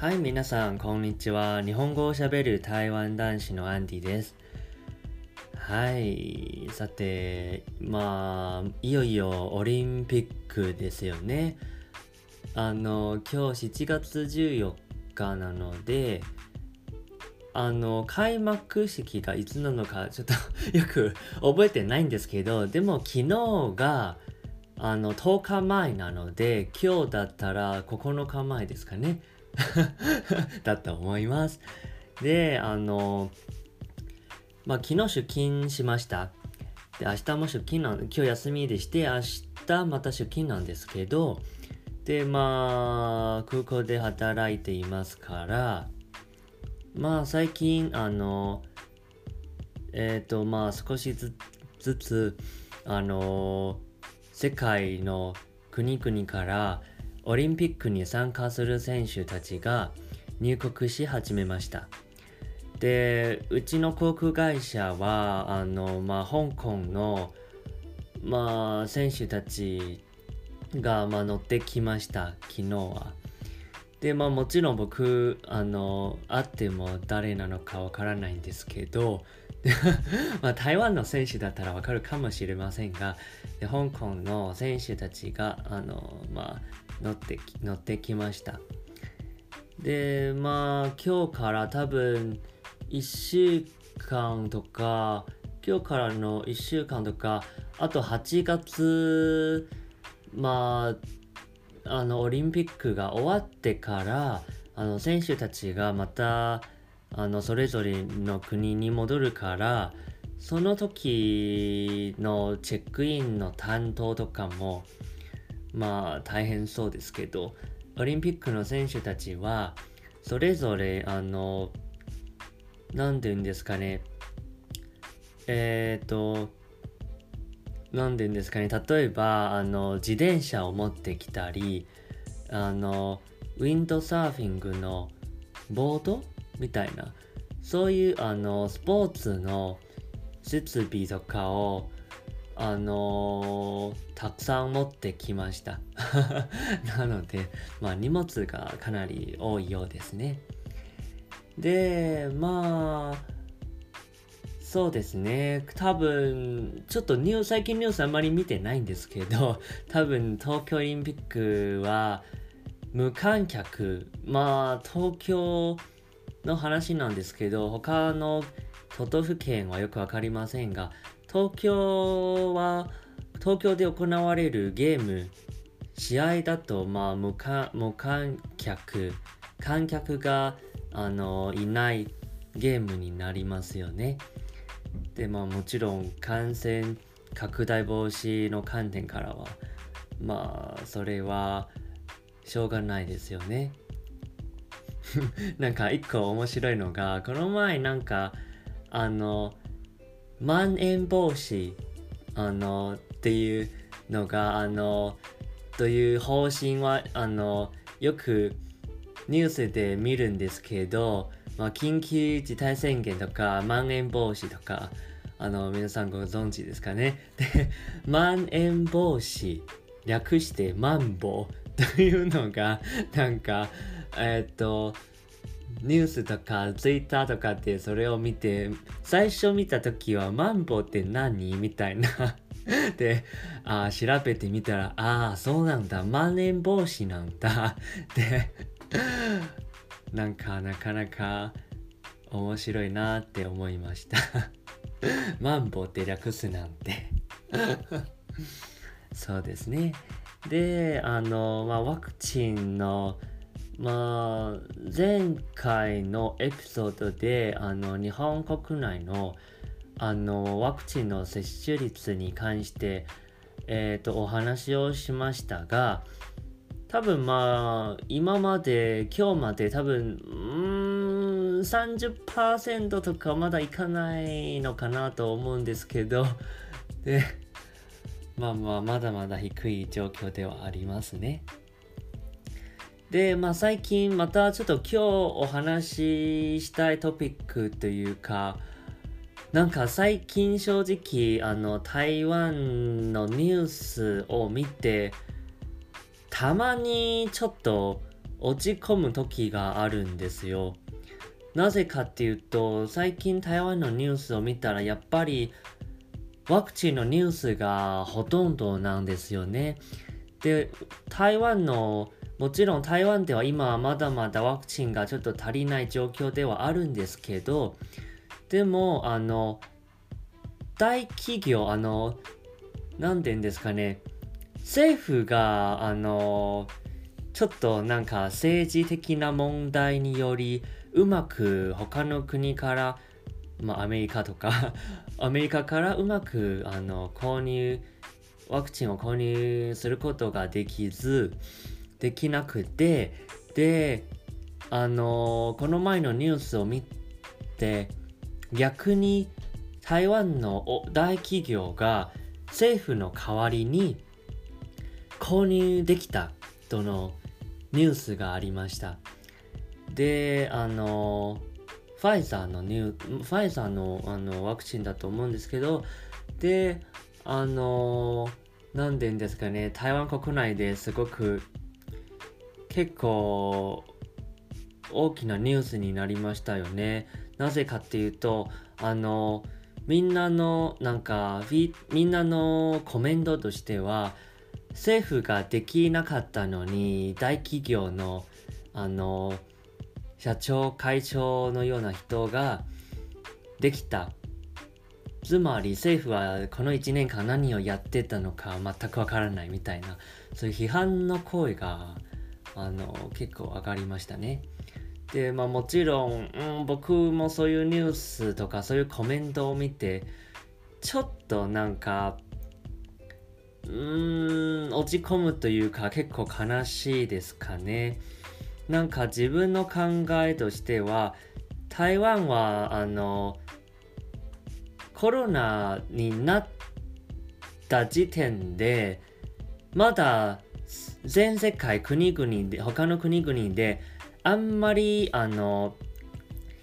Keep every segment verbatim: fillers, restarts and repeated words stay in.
はい、皆さんこんにちは。日本語をしゃべる台湾男子のアンディです。はい、さて、まあいよいよオリンピックですよね。あの今日しちがつじゅうよっかなので、あの開幕式がいつなのかちょっとよく覚えてないんですけど、でも昨日があのとおかまえなので、今日だったらここのかまえですかね。だと思います。で、あの、まあ、昨日出勤しました。で、明日も出勤なん、今日休みでして、明日また出勤なんですけど、で、まあ空港で働いていますから、まあ最近あのえっとまあ少しずつあの世界の国々からオリンピックに参加する選手たちが入国し始めました。で、うちの航空会社はあの、まあ、香港の、まあ、選手たちが、まあ、乗ってきました、昨日は。で、まあ、もちろん僕あの会っても誰なのかわからないんですけどまあ台湾の選手だったらわかるかもしれませんが、で、香港の選手たちがあの、まあ、乗ってき、乗ってきました。で、まあ今日から多分いっしゅうかんとか、今日からのいっしゅうかんとか、あとはちがつ、まああのオリンピックが終わってから、あの選手たちがまたあのそれぞれの国に戻るから、その時のチェックインの担当とかもまあ大変そうですけど、オリンピックの選手たちはそれぞれあの何て言うんですかねえっと何て言うんですかね例えばあの自転車を持ってきたり、あのウィンドサーフィングのボードみたいな、そういうあのスポーツの設備とかをあのー、たくさん持ってきましたなので、まあ、荷物がかなり多いようですね。で、まあそうですね、多分ちょっとニュース、最近ニュースあんまり見てないんですけど、多分東京オリンピックは無観客、まあ東京の話なんですけど、他の都道府県はよくわかりませんが、東京は東京で行われるゲーム、試合だと、まあ、無観、無観客、観客があのいないゲームになりますよね。で、まあ、もちろん感染拡大防止の観点からは、まあそれはしょうがないですよね。なんか一個面白いのが、この前なんかあのまん延防止あのっていうのがあのという方針はあのよくニュースで見るんですけど、まあ、緊急事態宣言とかまん延防止とか、あの皆さんご存知ですかね。で、まん延防止、略してまん防というのがなんかえっとニュースとかツイッターとかでそれを見て、最初見た時はマンボウって何みたいなで、あ、調べてみたら、ああそうなんだ、まん延防止なんだで、なんかなかなか面白いなって思いましたマンボウって略すなんてそうですね。で、あの、まあ、ワクチンのまあ、前回のエピソードであの日本国内の、 あのワクチンの接種率に関して、えー、とお話をしましたが、多分まあ今まで今日まで多分うーん さんじゅっパーセント とかまだいかないのかなと思うんですけど、で、まあまあまだまだ低い状況ではありますね。で、まあ、最近またちょっと今日お話ししたいトピックというか、なんか最近正直あの台湾のニュースを見て、たまにちょっと落ち込む時があるんですよ。なぜかっていうと、最近台湾のニュースを見たらやっぱりワクチンのニュースがほとんどなんですよね。で、台湾のもちろん台湾では今はまだまだワクチンがちょっと足りない状況ではあるんですけど、でもあの大企業、あのなんて言うんですかね、政府があのちょっとなんか政治的な問題によりうまく他の国から、まあ、アメリカとかアメリカからうまくあの購入ワクチンを購入することができずできなくて、であのこの前のニュースを見て逆に台湾の大企業が政府の代わりに購入できたとのニュースがありました。で、あのファイザーのニューファイザーのあのワクチンだと思うんですけど、で、あのなんて言うんですかね、台湾国内ですごく結構大きなニュースになりましたよね。なぜかっていうと、あのみんなのなんかみんなのコメントとしては、政府ができなかったのに大企業のあの社長会長のような人ができた、つまり政府はこのいちねんかん何をやってたのか全くわからないみたいな、そういう批判の声があの結構上がりましたね。で、まあ、もちろん、うん、僕もそういうニュースとかそういうコメントを見てちょっとなんかうーん落ち込むというか結構悲しいですかね。なんか自分の考えとしては、台湾はあのコロナになった時点でまだ全世界国々で他の国々であんまりあの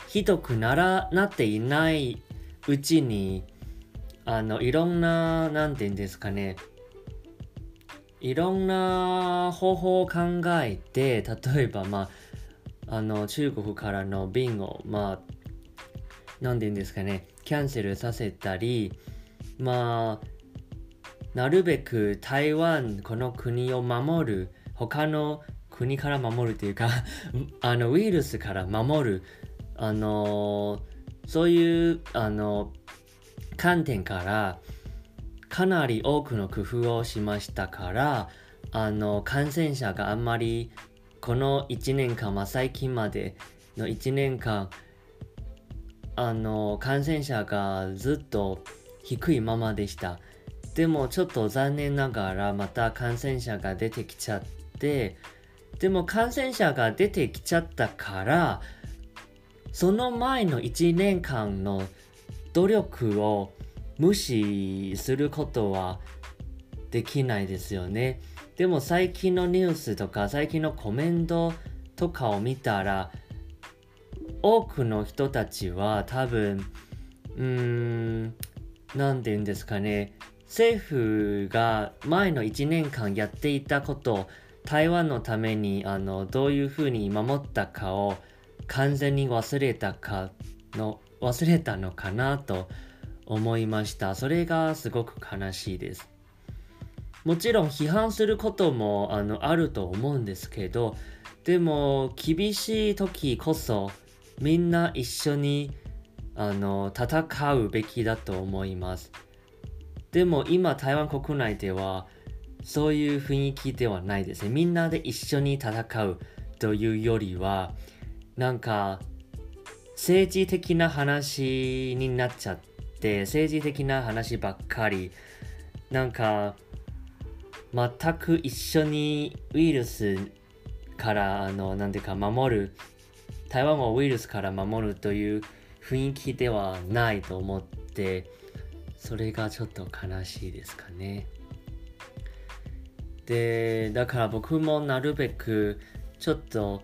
ひどくならなっていないうちにあのいろんななんていうんですかね、いろんな方法を考えて、例えば、まあ、あの中国からの便を、まあ、なんて言うんですかね、キャンセルさせたり、まあ、なるべく台湾、この国を守る、他の国から守るというかあのウイルスから守る、あのそういうあの観点からかなり多くの工夫をしましたから、あの感染者があんまりこのいちねんかん、まあ、最近までのいちねんかんあの感染者がずっと低いままでした。でもちょっと残念ながらまた感染者が出てきちゃって、でも感染者が出てきちゃったから、その前のいちねんかんの努力を無視することはできないですよね。でも最近のニュースとか最近のコメントとかを見たら、多くの人たちは多分うーんなんて言うんですかね、政府が前のいちねんかんやっていたことを台湾のためにあのどういうふうに守ったかを完全に忘れたかの忘れたのかなと思いました。それがすごく悲しいです。もちろん批判することも あの、あると思うんですけど、でも厳しい時こそみんな一緒にあの戦うべきだと思います。でも今台湾国内ではそういう雰囲気ではないですね。みんなで一緒に戦うというよりは、なんか政治的な話になっちゃって、で政治的な話ばっかり、なんか全く一緒にウイルスからあのなんていうか守る、台湾をウイルスから守るという雰囲気ではないと思って、それがちょっと悲しいですかね。でだから僕もなるべくちょっと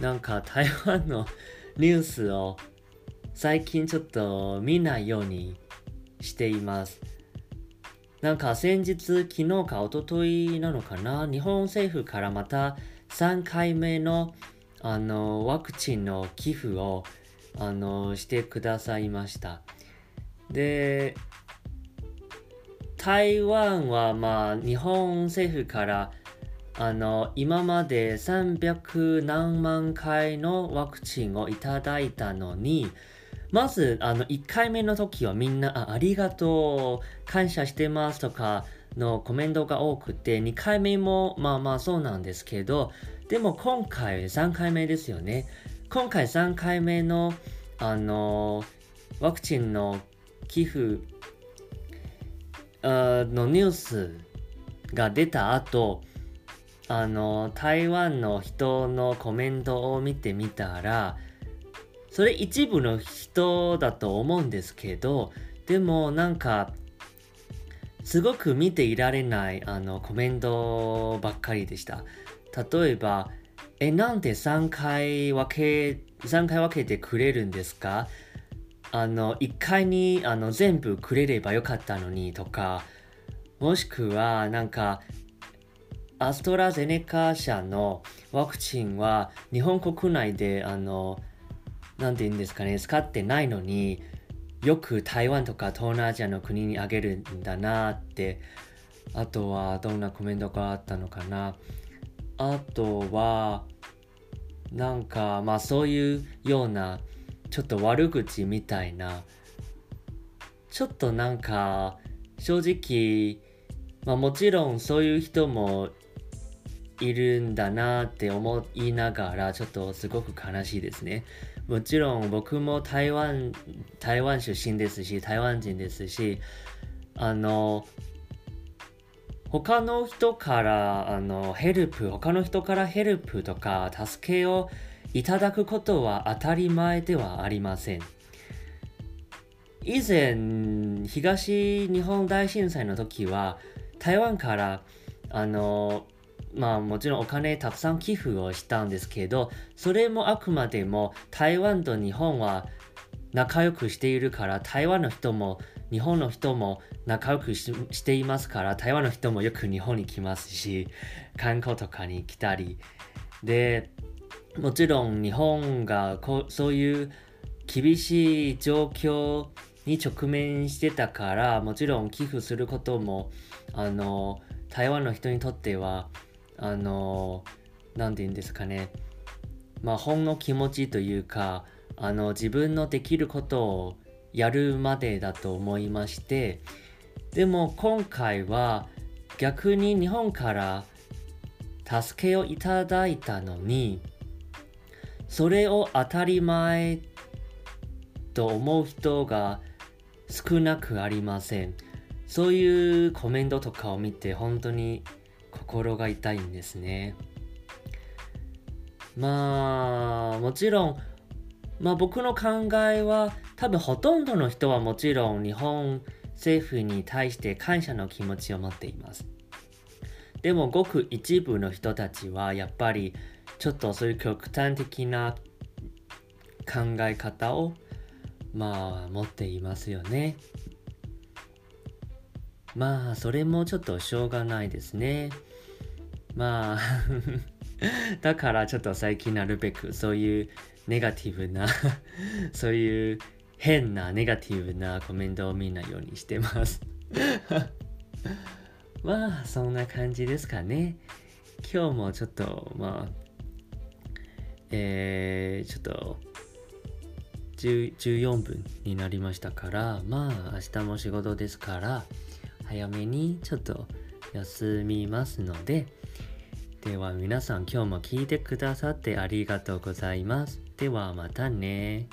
なんか台湾のニュースを最近ちょっと見ないようにしています。なんか先日、昨日か一昨日なのかな、日本政府からまたさんかいめの、あのワクチンの寄付をあのしてくださいました。で、台湾はまあ日本政府からあの今までさんびゃくなんまんかいのワクチンをいただいたのに、まずあのいっかいめの時はみんな あ, ありがとう感謝してますとかのコメントが多くて、にかいめもまあまあそうなんですけど、でも今回さんかいめですよね。今回さんかいめのあのワクチンの寄付のニュースが出た後、あの台湾の人のコメントを見てみたら、それ一部の人だと思うんですけど、でもなんかすごく見ていられないあのコメントばっかりでした。例えば、えなんでさんかい分けさんかい分けてくれるんですか、あのいっかいにあの全部くれればよかったのにとか、もしくはなんかアストラゼネカ社のワクチンは日本国内であのなんて言うんですかね、使ってないのによく台湾とか東南アジアの国にあげるんだなって。あとはどんなコメントがあったのかな。あとはなんかまあそういうようなちょっと悪口みたいな、ちょっとなんか正直、まあ、もちろんそういう人もいるんだなって思いながら、ちょっとすごく悲しいですね。もちろん僕も台湾台湾出身ですし、台湾人ですし、あの他の人からあのヘルプ他の人からヘルプとか助けをいただくことは当たり前ではありません。以前東日本大震災の時は台湾からあのまあもちろんお金たくさん寄付をしたんですけど、それもあくまでも台湾と日本は仲良くしているから、台湾の人も日本の人も仲良く し, していますから、台湾の人もよく日本に来ますし、観光とかに来たりで、もちろん日本がこそういう厳しい状況に直面してたから、もちろん寄付することもあの台湾の人にとってはあのなんて言うんですかね、まあほんの気持ちというか、あの自分のできることをやるまでだと思いまして、でも今回は逆に日本から助けをいただいたのに、それを当たり前と思う人が少なくありません。そういうコメントとかを見て本当に心が痛いんですね。まあもちろん、まあ、僕の考えは多分ほとんどの人はもちろん日本政府に対して感謝の気持ちを持っています。でもごく一部の人たちはやっぱりちょっとそういう極端的な考え方をまあ持っていますよね。まあそれもちょっとしょうがないですね。まあだからちょっと最近なるべくそういうネガティブなそういう変なネガティブなコメントを見ないようにしてますまあそんな感じですかね。今日もちょっとまあえー、ちょっとじゅうよんぷんになりましたから、まあ明日も仕事ですから早めにちょっと休みますので、では皆さん今日も聞いてくださってありがとうございます。ではまたね。